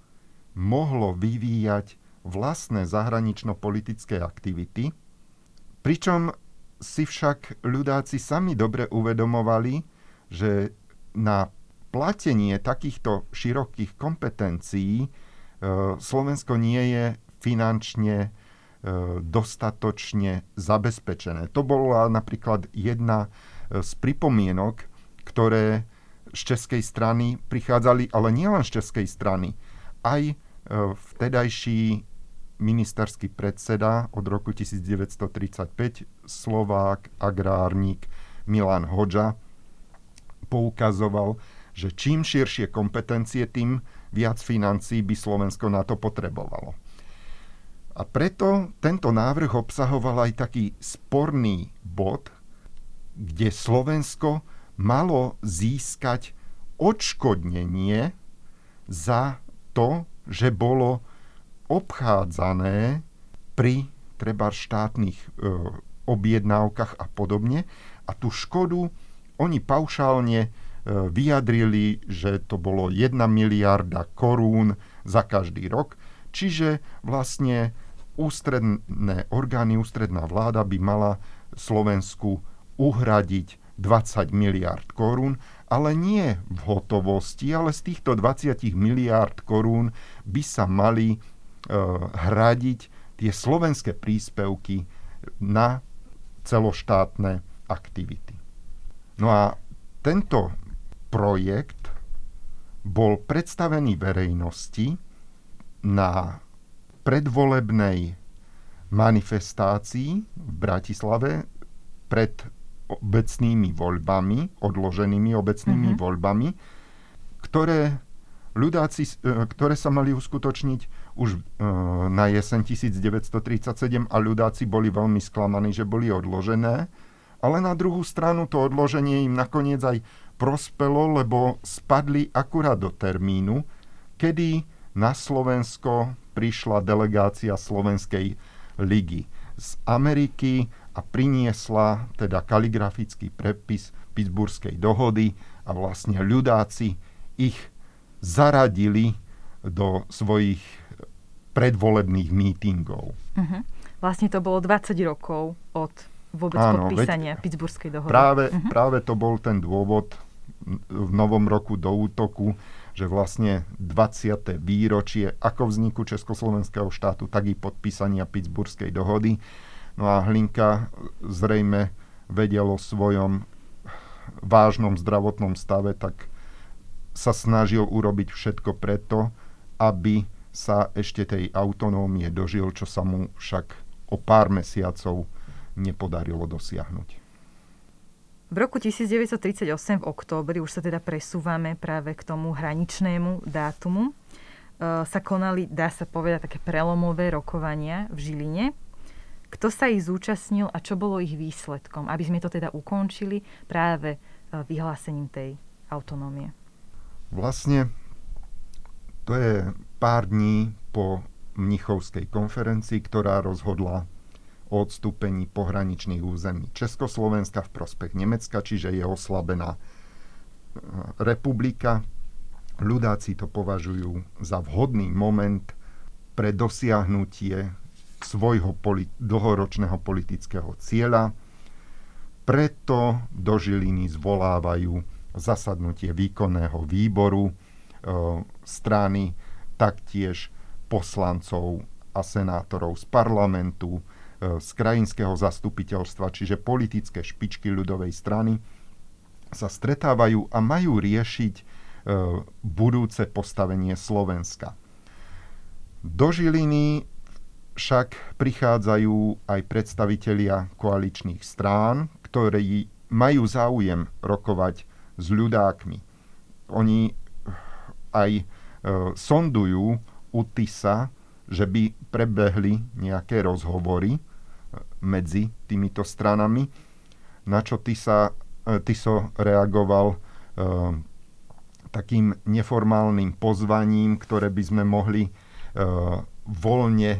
mohlo vyvíjať vlastné zahranično-politické aktivity, pričom si však ľudáci sami dobre uvedomovali, že na platenie takýchto širokých kompetencií Slovensko nie je finančne dostatočne zabezpečené. To bola napríklad jedna z pripomienok, ktoré z českej strany prichádzali, ale nielen z českej strany. Aj vtedajší ministerský predseda od roku 1935, Slovák, agrárnik Milan Hodža, poukazoval, že čím širšie kompetencie, tým viac financií by Slovensko na to potrebovalo. A preto tento návrh obsahoval aj taký sporný bod, kde Slovensko malo získať odškodnenie za to, že bolo obchádzané pri treba štátnych objednávkach a podobne, a tú škodu oni paušálne vyjadrili, že to bolo 1 miliarda korún za každý rok. Čiže vlastne ústredné orgány, ústredná vláda by mala Slovensku uhradiť 20 miliard korún, ale nie v hotovosti, ale z týchto 20 miliard korún by sa mali hradiť tie slovenské príspevky na celoštátne aktivity. No a tento projekt bol predstavený verejnosti na predvolebnej manifestácii v Bratislave pred obecnými voľbami, odloženými obecnými voľbami, ktoré sa mali uskutočniť už na jeseň 1937 a ľudáci boli veľmi sklamaní, že boli odložené. Ale na druhú stranu to odloženie im nakoniec aj prospelo, lebo spadli akurát do termínu, kedy na Slovensko prišla delegácia Slovenskej ligy z Ameriky a priniesla teda kaligrafický prepis Pittsburghskej dohody a vlastne ľudáci ich zaradili do svojich predvolebných mítingov. Vlastne to bolo 20 rokov od podpísania Pittsburghskej dohody. Práve to bol ten dôvod v novom roku do útoku, že vlastne 20. výročie ako vzniku Československého štátu, tak i podpísania Pittsburghskej dohody. No a Hlinka zrejme vedel o svojom vážnom zdravotnom stave, tak sa snažil urobiť všetko preto, aby sa ešte tej autonómie dožil, čo sa mu však o pár mesiacov nepodarilo dosiahnuť. V roku 1938 v októbri, už sa teda presúvame práve k tomu hraničnému dátumu, sa konali, dá sa povedať, také prelomové rokovania v Žiline. Kto sa ich zúčastnil a čo bolo ich výsledkom, aby sme to teda ukončili práve vyhlásením tej autonómie? Vlastne to je pár dní po Mnichovskej konferencii, ktorá rozhodla o odstúpení pohraničných území Československa v prospech Nemecka, čiže je oslabená republika. Ľudáci to považujú za vhodný moment pre dosiahnutie svojho dlhoročného politického cieľa. Preto do Žiliny zvolávajú zasadnutie výkonného výboru strany, taktiež poslancov a senátorov z parlamentu, z krajinského zastupiteľstva, čiže politické špičky ľudovej strany sa stretávajú a majú riešiť budúce postavenie Slovenska. Do Žiliny však prichádzajú aj predstavitelia koaličných strán, ktorí majú záujem rokovať s ľudákmi. Oni aj sondujú u Tisa, že by prebehli nejaké rozhovory medzi týmito stranami, na čo Tiso reagoval takým neformálnym pozvaním, ktoré by sme mohli voľne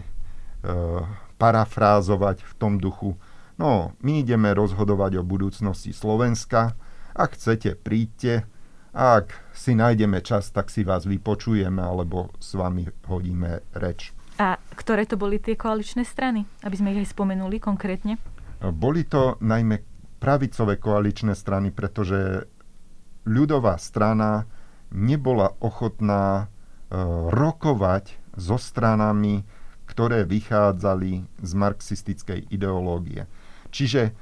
parafrázovať v tom duchu: no, my ideme rozhodovať o budúcnosti Slovenska, ak chcete, príďte, a ak si nájdeme čas, tak si vás vypočujeme alebo s vami hodíme reč. A ktoré to boli tie koaličné strany? Aby sme ich aj spomenuli konkrétne. Boli to najmä pravicové koaličné strany, pretože ľudová strana nebola ochotná rokovať so stranami, ktoré vychádzali z marxistickej ideológie. Čiže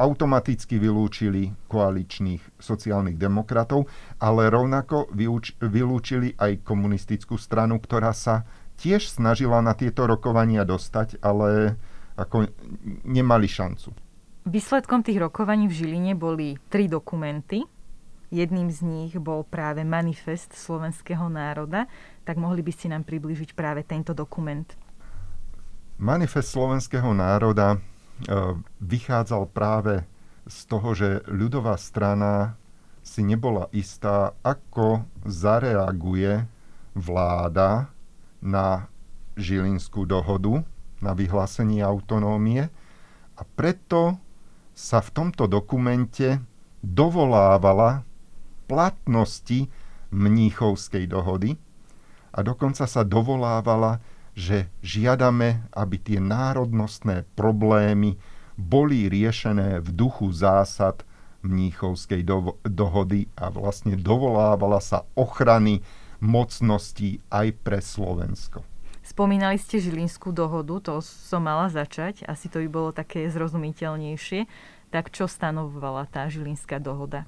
automaticky vylúčili koaličných sociálnych demokratov, ale rovnako vylúčili aj komunistickú stranu, ktorá sa tiež snažila na tieto rokovania dostať, ale ako nemali šancu. Výsledkom tých rokovaní v Žiline boli 3 dokumenty. Jedným z nich bol práve Manifest slovenského národa. Tak mohli by ste nám priblížiť práve tento dokument. Manifest slovenského národa vychádzal práve z toho, že ľudová strana si nebola istá, ako zareaguje vláda na Žilinskú dohodu, na vyhlásenie autonómie, a preto sa v tomto dokumente dovolávala platnosti Mníchovskej dohody a dokonca sa dovolávala, že žiadame, aby tie národnostné problémy boli riešené v duchu zásad Mníchovskej dohody a vlastne dovolávala sa ochrany mocností aj pre Slovensko. Spomínali ste Žilinskú dohodu, to som mala začať, asi to by bolo také zrozumiteľnejšie. Tak čo stanovovala tá Žilinská dohoda?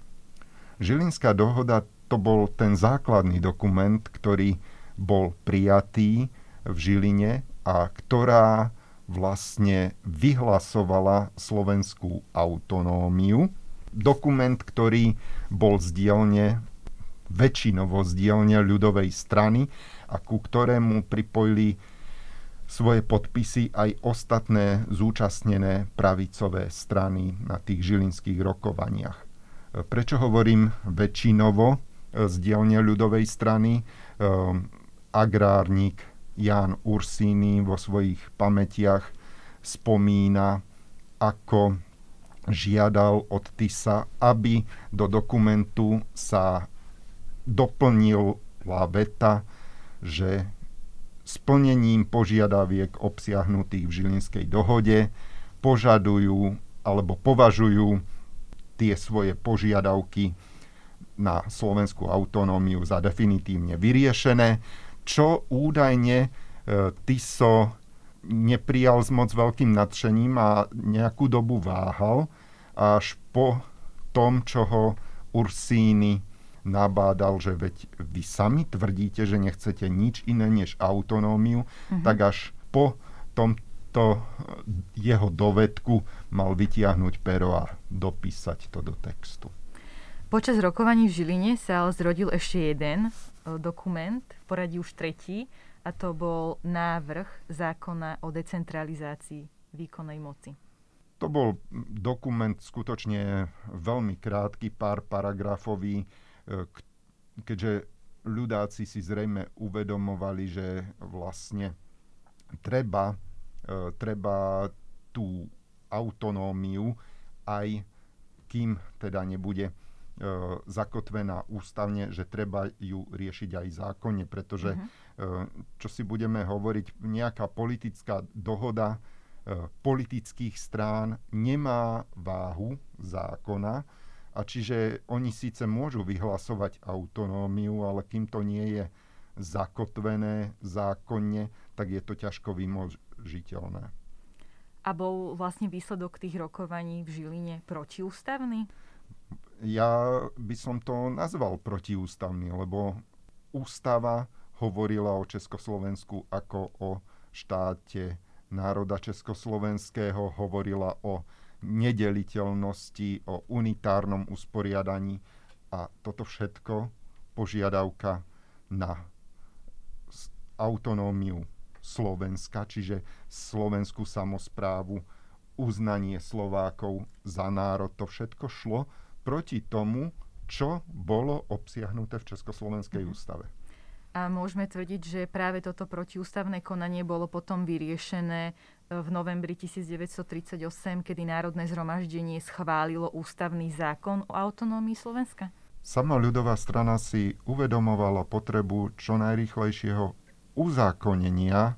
Žilinská dohoda, to bol ten základný dokument, ktorý bol prijatý v Žiline a ktorá vlastne vyhlasovala slovenskú autonómiu. Dokument, ktorý bol väčšinovo z dielne ľudovej strany a ku ktorému pripojili svoje podpisy aj ostatné zúčastnené pravicové strany na tých žilinských rokovaniach. Prečo hovorím väčšinovo z dielne ľudovej strany? Agrárnik Jan Ursíny vo svojich pamätiach spomína, ako žiadal od Tisa, aby do dokumentu sa doplnila veta, že splnením požiadaviek obsiahnutých v Žilinskej dohode požadujú alebo považujú tie svoje požiadavky na slovenskú autonómiu za definitívne vyriešené, čo údajne Tiso neprijal s moc veľkým nadšením a nejakú dobu váhal, až po tom, čo ho Ursíny nabádal, že veď vy sami tvrdíte, že nechcete nič iné než autonómiu, tak až po tomto jeho dovedku mal vytiahnuť pero a dopísať to do textu. Počas rokovaní v Žiline sa ale zrodil ešte jeden dokument, v poradí už tretí, a to bol návrh zákona o decentralizácii výkonnej moci. To bol dokument skutočne veľmi krátky, pár paragrafový, keďže ľudáci si zrejme uvedomovali, že vlastne treba tú autonómiu, aj kým teda nebude zakotvená ústavne, že treba ju riešiť aj zákonne, pretože čo si budeme hovoriť, nejaká politická dohoda politických strán nemá váhu zákona. A čiže oni síce môžu vyhlasovať autonómiu, ale kým to nie je zakotvené zákonne, tak je to ťažko vymožiteľné. A bol vlastne výsledok tých rokovaní v Žiline protiústavný? Ja by som to nazval protiústavný, lebo ústava hovorila o Československu ako o štáte národa československého, hovorila o nedeliteľnosti, o unitárnom usporiadaní a toto všetko požiadavka na autonómiu Slovenska, čiže slovenskú samosprávu, uznanie Slovákov za národ, to všetko šlo proti tomu, čo bolo obsiahnuté v Československej ústave. A môžeme tvrdiť, že práve toto protiústavné konanie bolo potom vyriešené v novembri 1938, kedy Národné zhromaždenie schválilo ústavný zákon o autonómii Slovenska. Sama ľudová strana si uvedomovala potrebu čo najrýchlejšieho uzákonenia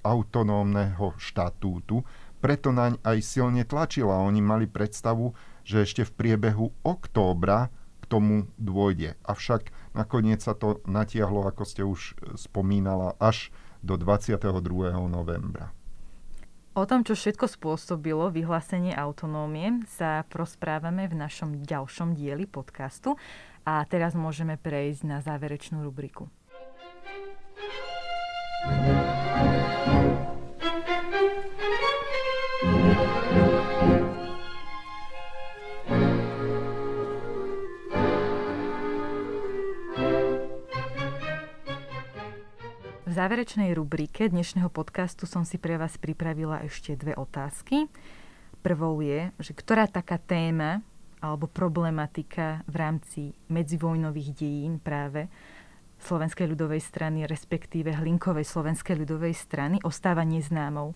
autonómneho štatútu, preto naň aj silne tlačila. Oni mali predstavu, že ešte v priebehu októbra k tomu dôjde. Avšak nakoniec sa to natiahlo, ako ste už spomínala, až do 22. novembra. O tom, čo všetko spôsobilo vyhlásenie autonómie, sa prosprávame v našom ďalšom dieli podcastu a teraz môžeme prejsť na záverečnú rubriku. V záverečnej rubrike dnešného podcastu som si pre vás pripravila ešte dve otázky. Prvou je, že ktorá taká téma alebo problematika v rámci medzivojnových dejín práve Slovenskej ľudovej strany, respektíve Hlinkovej slovenskej ľudovej strany, ostáva neznámou?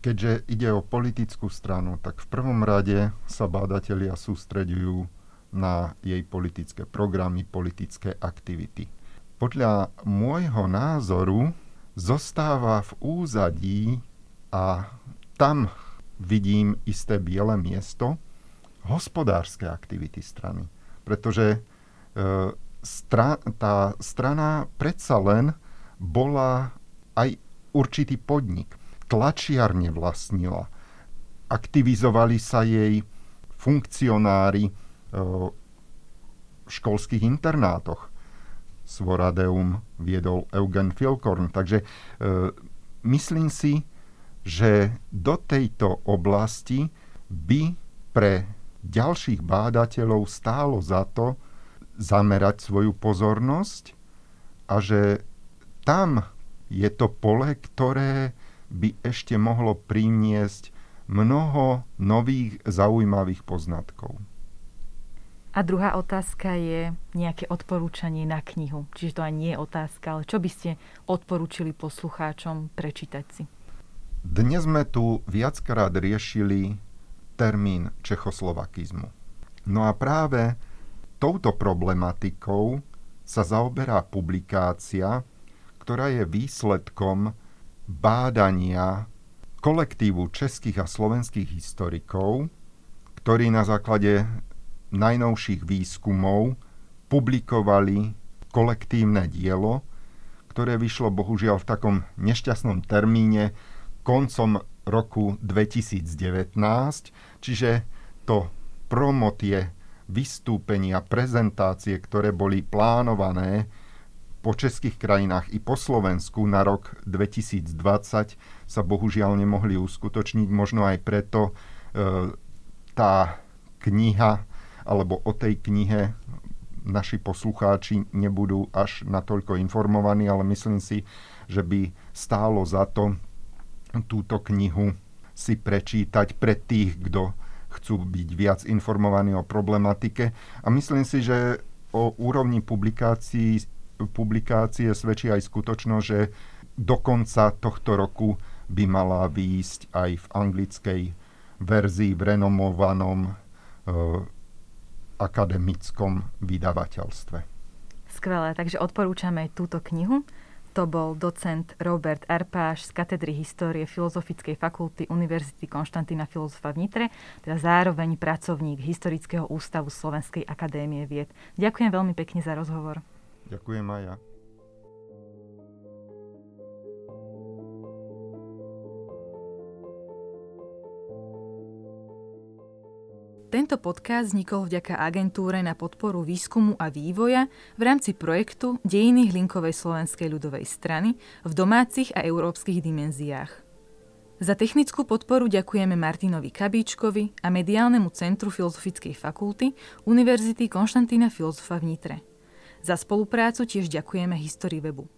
Keďže ide o politickú stranu, tak v prvom rade sa bádatelia sústreďujú na jej politické programy, politické aktivity. Podľa môjho názoru zostáva v úzadí a tam vidím isté biele miesto hospodárske aktivity strany. Pretože tá strana predsa len bola aj určitý podnik. Tlačiarne vlastnila. Aktivizovali sa jej funkcionári v školských internátoch. Svoradeum viedol Eugen Filkorn. Takže myslím si, že do tejto oblasti by pre ďalších bádateľov stálo za to zamerať svoju pozornosť a že tam je to pole, ktoré by ešte mohlo priniesť mnoho nových zaujímavých poznatkov. A druhá otázka je nejaké odporúčanie na knihu. Čiže to ani nie je otázka, ale čo by ste odporúčili poslucháčom prečítať si? Dnes sme tu viackrát riešili termín čechoslovakizmu. No a práve touto problematikou sa zaoberá publikácia, ktorá je výsledkom bádania kolektívu českých a slovenských historikov, ktorí na základe najnovších výskumov publikovali kolektívne dielo, ktoré vyšlo bohužiaľ v takom nešťastnom termíne koncom roku 2019, čiže to promo tie vystúpenia, prezentácie, ktoré boli plánované po českých krajinách i po Slovensku na rok 2020, sa bohužiaľ nemohli uskutočniť, možno aj preto tá kniha alebo o tej knihe naši poslucháči nebudú až natoľko informovaní, ale myslím si, že by stálo za to túto knihu si prečítať pre tých, kto chcú byť viac informovaní o problematike. A myslím si, že o úrovni publikácie svedčí aj skutočnosť, že do konca tohto roku by mala výjsť aj v anglickej verzii v renomovanom akademickom vydavateľstve. Skvelé, takže odporúčame túto knihu. To bol docent Robert Arpáš z katedry histórie Filozofickej fakulty Univerzity Konštantína Filozofa v Nitre, teda zároveň pracovník Historického ústavu Slovenskej akadémie vied. Ďakujem veľmi pekne za rozhovor. Ďakujem aj ja. Tento podcast vznikol vďaka agentúre na podporu výskumu a vývoja v rámci projektu Dejiny Hlinkovej slovenskej ľudovej strany v domácich a európskych dimenziách. Za technickú podporu ďakujeme Martinovi Kabíčkovi a Mediálnemu centru Filozofickej fakulty Univerzity Konštantína Filozofa v Nitre. Za spoluprácu tiež ďakujeme Histórii webu.